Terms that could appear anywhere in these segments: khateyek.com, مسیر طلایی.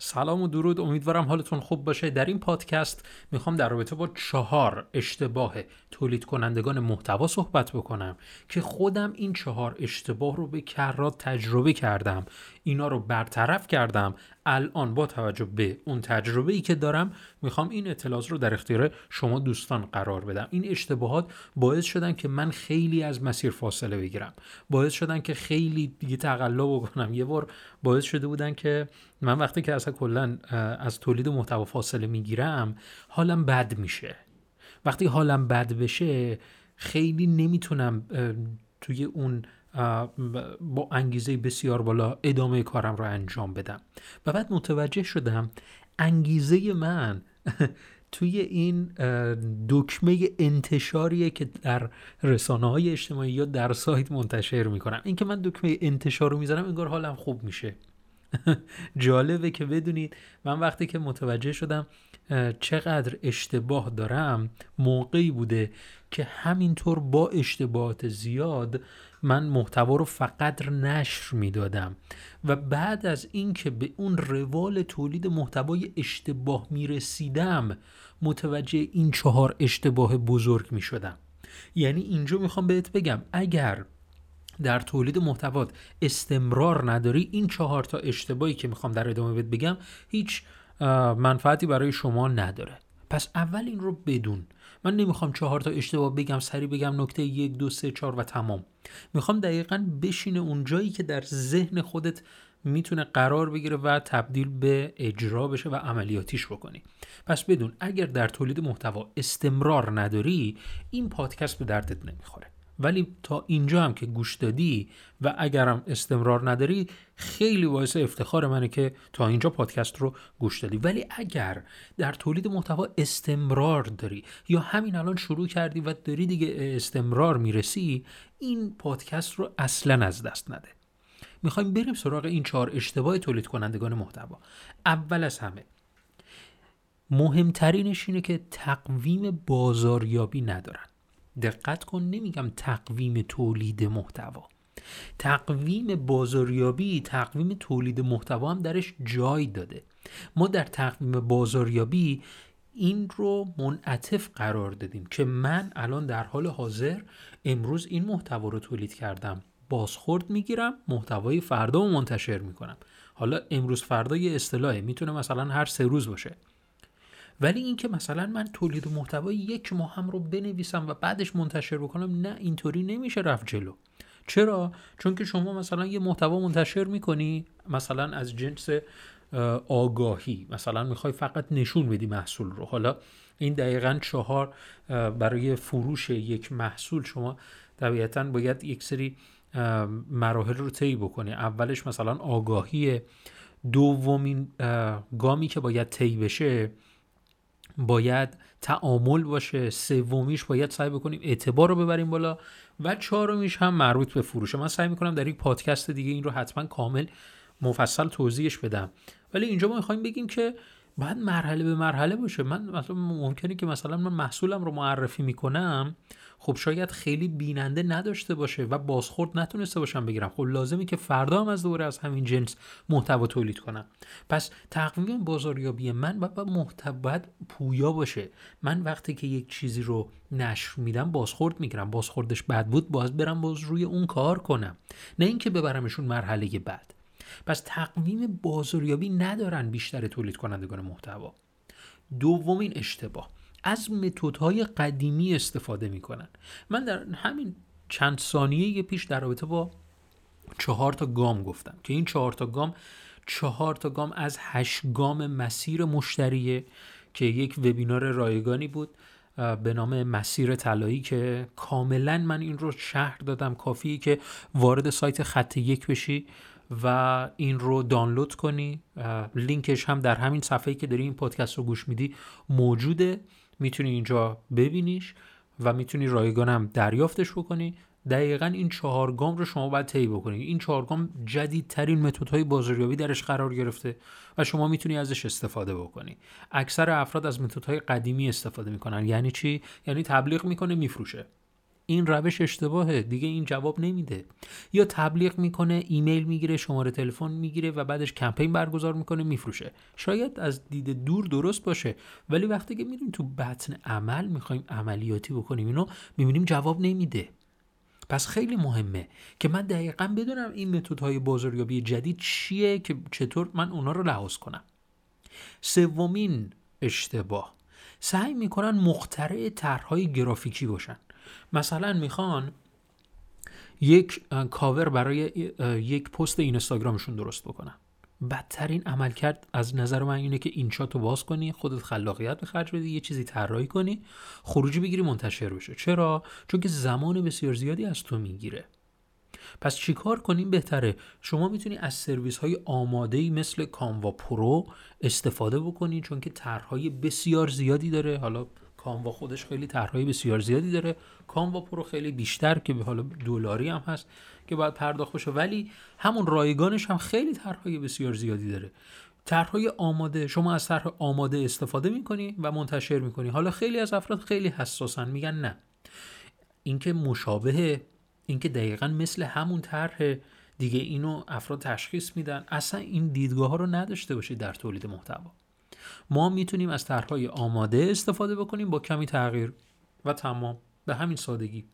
سلام و درود، امیدوارم حالتون خوب باشه. در این پادکست میخوام در رابطه با 4 اشتباه تولید کنندگان محتوا صحبت بکنم که خودم این 4 اشتباه رو به کرات تجربه کردم، اینا رو برطرف کردم. الان با توجه به اون تجربه‌ای که دارم میخوام این اطلاعات رو در اختیار شما دوستان قرار بدم. این اشتباهات باعث شدن که من خیلی از مسیر فاصله بگیرم، باعث شدن که خیلی دیگه تقلا بکنم. یه بار باعث شده بودن که من وقتی که اصلا کلا از تولید محتوا فاصله میگیرم حالم بد میشه. وقتی حالم بد بشه خیلی نمیتونم توی اون با انگیزه بسیار بالا ادامه کارم رو انجام بدم و بعد متوجه شدم انگیزه من توی این دکمه انتشاریه که در رسانه‌های اجتماعی یا در سایت منتشر میکنم. این که من دکمه انتشار رو میزنم انگار حالم خوب میشه. جالبه که بدونید من وقتی که متوجه شدم چقدر اشتباه دارم موقعی بوده که همینطور با اشتباهات زیاد من محتوا رو فقط نشر میدادم و بعد از این که به اون روال تولید محتوای اشتباه میرسیدم متوجه این 4 اشتباه بزرگ میشدم. یعنی اینجا میخوام بهت بگم اگر در تولید محتوا استمرار نداری، این 4 تا اشتباهی که میخوام در ادامه بهت بگم هیچ منفعتی برای شما نداره. پس اول این رو بدون. من نمیخوام 4 تا اشتباه بگم، سری بگم نکته 1، 2، 3، 4 و تمام. میخوام دقیقاً بشینه اون جایی که در ذهن خودت میتونه قرار بگیره و تبدیل به اجرا بشه و عملیاتیش بکنی. پس بدون اگر در تولید محتوا استمرار نداری این پادکست به دردت نمیخوره. ولی تا اینجا هم که گوش دادی و اگرم استمرار نداری خیلی باعث افتخار منه که تا اینجا پادکست رو گوش دادی. ولی اگر در تولید محتوا استمرار داری یا همین الان شروع کردی و داری دیگه استمرار میرسی، این پادکست رو اصلا از دست نده. میخوایم بریم سراغ این 4 اشتباه تولید کنندگان محتوا. اول از همه مهمترینش اینه که تقویم بازاریابی ندارن. دقت کن، نمیگم تقویم تولید محتوا، تقویم بازاریابی. تقویم تولید محتوا هم درش جای داده. ما در تقویم بازاریابی این رو منعطف قرار دادیم که من الان در حال حاضر امروز این محتوا رو تولید کردم، بازخورد میگیرم، محتوای فردا رو منتشر میکنم. حالا امروز فردا یه اصطلاحه، میتونه مثلا هر 3 روز باشه. ولی این که مثلا من تولید محتوای 1 ماه هم رو بنویسم و بعدش منتشر بکنم، نه، اینطوری نمیشه رفت جلو. چرا؟ چون که شما مثلا یه محتوا منتشر میکنی مثلا از جنس آگاهی، مثلا میخوای فقط نشون بدی محصول رو. حالا این دقیقاً 4 برای فروش یک محصول شما طبیعتاً باید یک سری مراحل رو طی بکنی. اولش مثلا آگاهیه. دومین گامی که باید طی بشه باید تعامل باشه. 3میش باید سعی بکنیم اعتبار رو ببریم بالا و 4میش هم مربوط به فروشه. من سعی میکنم در یک پادکست دیگه این رو حتما کامل مفصل توضیحش بدم، ولی اینجا ما میخوایم بگیم که باید مرحله به مرحله باشه. من مثلا ممکنه که مثلا من محصولم رو معرفی میکنم، خب شاید خیلی بیننده نداشته باشه و بازخورد نتونسته باشم بگیرم. خب لازمه که فردا هم از دوره از همین جنس محتوا تولید کنم. پس تقویم بازاریابی من و محتوا پویا باشه. من وقتی که یک چیزی رو نشر میدم بازخورد میگیرم، بازخوردش بد بود باز برم باز روی اون کار کنم، نه اینکه ببرمشون مرحله بعد. پس تقویم بازاریابی ندارن بیشتر تولید کنندگان محتوا. دومین اشتباه، از متدهای قدیمی استفاده میکنن. من در همین چند ثانیه پیش در رابطه با 4 تا گام گفتم که این 4 تا گام 4 تا گام از 8 گام مسیر مشتریه که یک وبینار رایگانی بود به نام مسیر طلایی که کاملا من این رو شرح دادم. کافیه که وارد سایت خط یک بشی و این رو دانلود کنی. لینکش هم در همین صفحه‌ای که داری این پادکست رو گوش میدی موجوده، میتونی اینجا ببینیش و میتونی رایگان هم دریافتش بکنی. دقیقاً این 4 گام رو شما باید طی بکنی. این 4 گام جدیدترین متدهای بازاریابی درش قرار گرفته و شما میتونی ازش استفاده بکنی. اکثر افراد از متدهای قدیمی استفاده میکنن. یعنی چی؟ یعنی تبلیغ میکنه میفروشه. این روش اشتباهه، دیگه این جواب نمیده. یا تبلیغ میکنه، ایمیل میگیره، شماره تلفن میگیره و بعدش کمپین برگزار میکنه، میفروشه. شاید از دید دور درست باشه، ولی وقتی که میریم تو بطن عمل میخوایم عملیاتی بکنیم اینو، میبینیم جواب نمیده. پس خیلی مهمه که من دقیقاً بدونم این متدهای بازاریابی جدید چیه که چطور من اونا رو لحاظ کنم. سومین اشتباه، سعی میکنن مخترع طرح‌های گرافیکی باشن. مثلا میخوان یک کاور برای یک پست اینستاگرامشون درست بکنن. بدترین عمل کرد از نظر من اینه که این چاتو باز کنی، خودت خلاقیت به خرج بدی، یه چیزی طراحی کنی، خروجی بگیری، منتشر بشه. چرا؟ چون که زمان بسیار زیادی از تو میگیره. پس چیکار کنیم بهتره؟ شما میتونی از سرویس‌های آماده‌ای مثل کانوا پرو استفاده بکنی، چون که طرح‌های بسیار زیادی داره. حالا کانوا خودش خیلی طرح‌های بسیار زیادی داره، کانوا پرو خیلی بیشتر که حالا دلاری هم هست که باید پرداخت بشه، ولی همون رایگانش هم خیلی طرح‌های بسیار زیادی داره. طرح‌های آماده، شما از طرح آماده استفاده می‌کنی و منتشر می‌کنی. حالا خیلی از افراد خیلی حساسن، میگن نه اینکه مشابهه، اینکه دقیقاً مثل همون طرح دیگه، اینو افراد تشخیص میدن. اصلا این دیدگاه ها رو نداشته باشید در تولید محتوا. ما میتونیم از طرح‌های آماده استفاده بکنیم با کمی تغییر و تمام، به همین سادگی.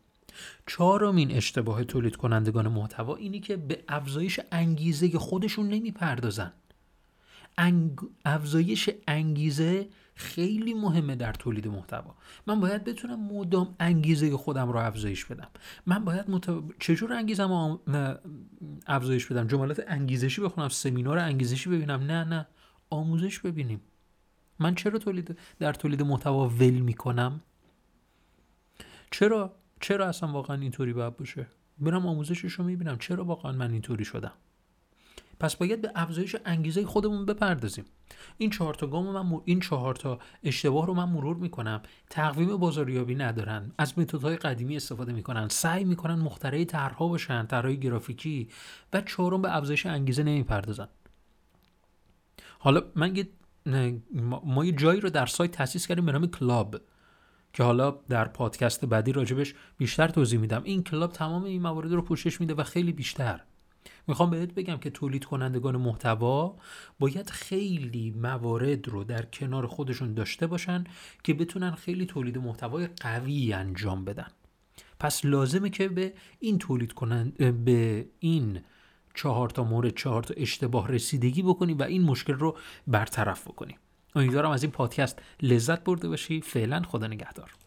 چهارمین اشتباه تولید کنندگان محتوا اینی که به افزایش انگیزه خودشون نمیپردازن. افزایش انگیزه خیلی مهمه در تولید محتوا. من باید بتونم مدام انگیزه خودم رو افزایش بدم. من باید چجور انگیزم رو افزایش بدم؟ جملات انگیزشی بخونم، سمینار انگیزشی ببینم؟ نه، آموزش ببینیم. من چرا در تولید محتوا ول میکنم؟ چرا اصلا واقعا اینطوری باید باشه؟ میرم آموزشش رو میبینم چرا واقعا من اینطوری شدم. پس باید به افزایش انگیزه خودمون بپردازیم. این چهار تا اشتباه رو من مرور میکنم. تقویم بازاریابی ندارن، از متدهای قدیمی استفاده میکنن، سعی میکنن مخترع طرح‌ها باشن، طرح‌های گرافیکی، و چهارم به افزایش انگیزه نمیپردازن. حالا ما یه جایی رو در سایت تأسیس کردیم به نام کلاب که حالا در پادکست بعدی راجبش بیشتر توضیح میدم. این کلاب تمام این موارد رو پوشش میده و خیلی بیشتر. میخوام بهت بگم که تولید کنندگان محتوا باید خیلی موارد رو در کنار خودشون داشته باشن که بتونن خیلی تولید محتوای قوی انجام بدن. پس لازمه که به این 4 تا مورد، 4 تا اشتباه رسیدگی بکنی و این مشکل رو برطرف بکنی. امیدوارم از این پادکست لذت برده باشی. فعلا خدا نگهدار.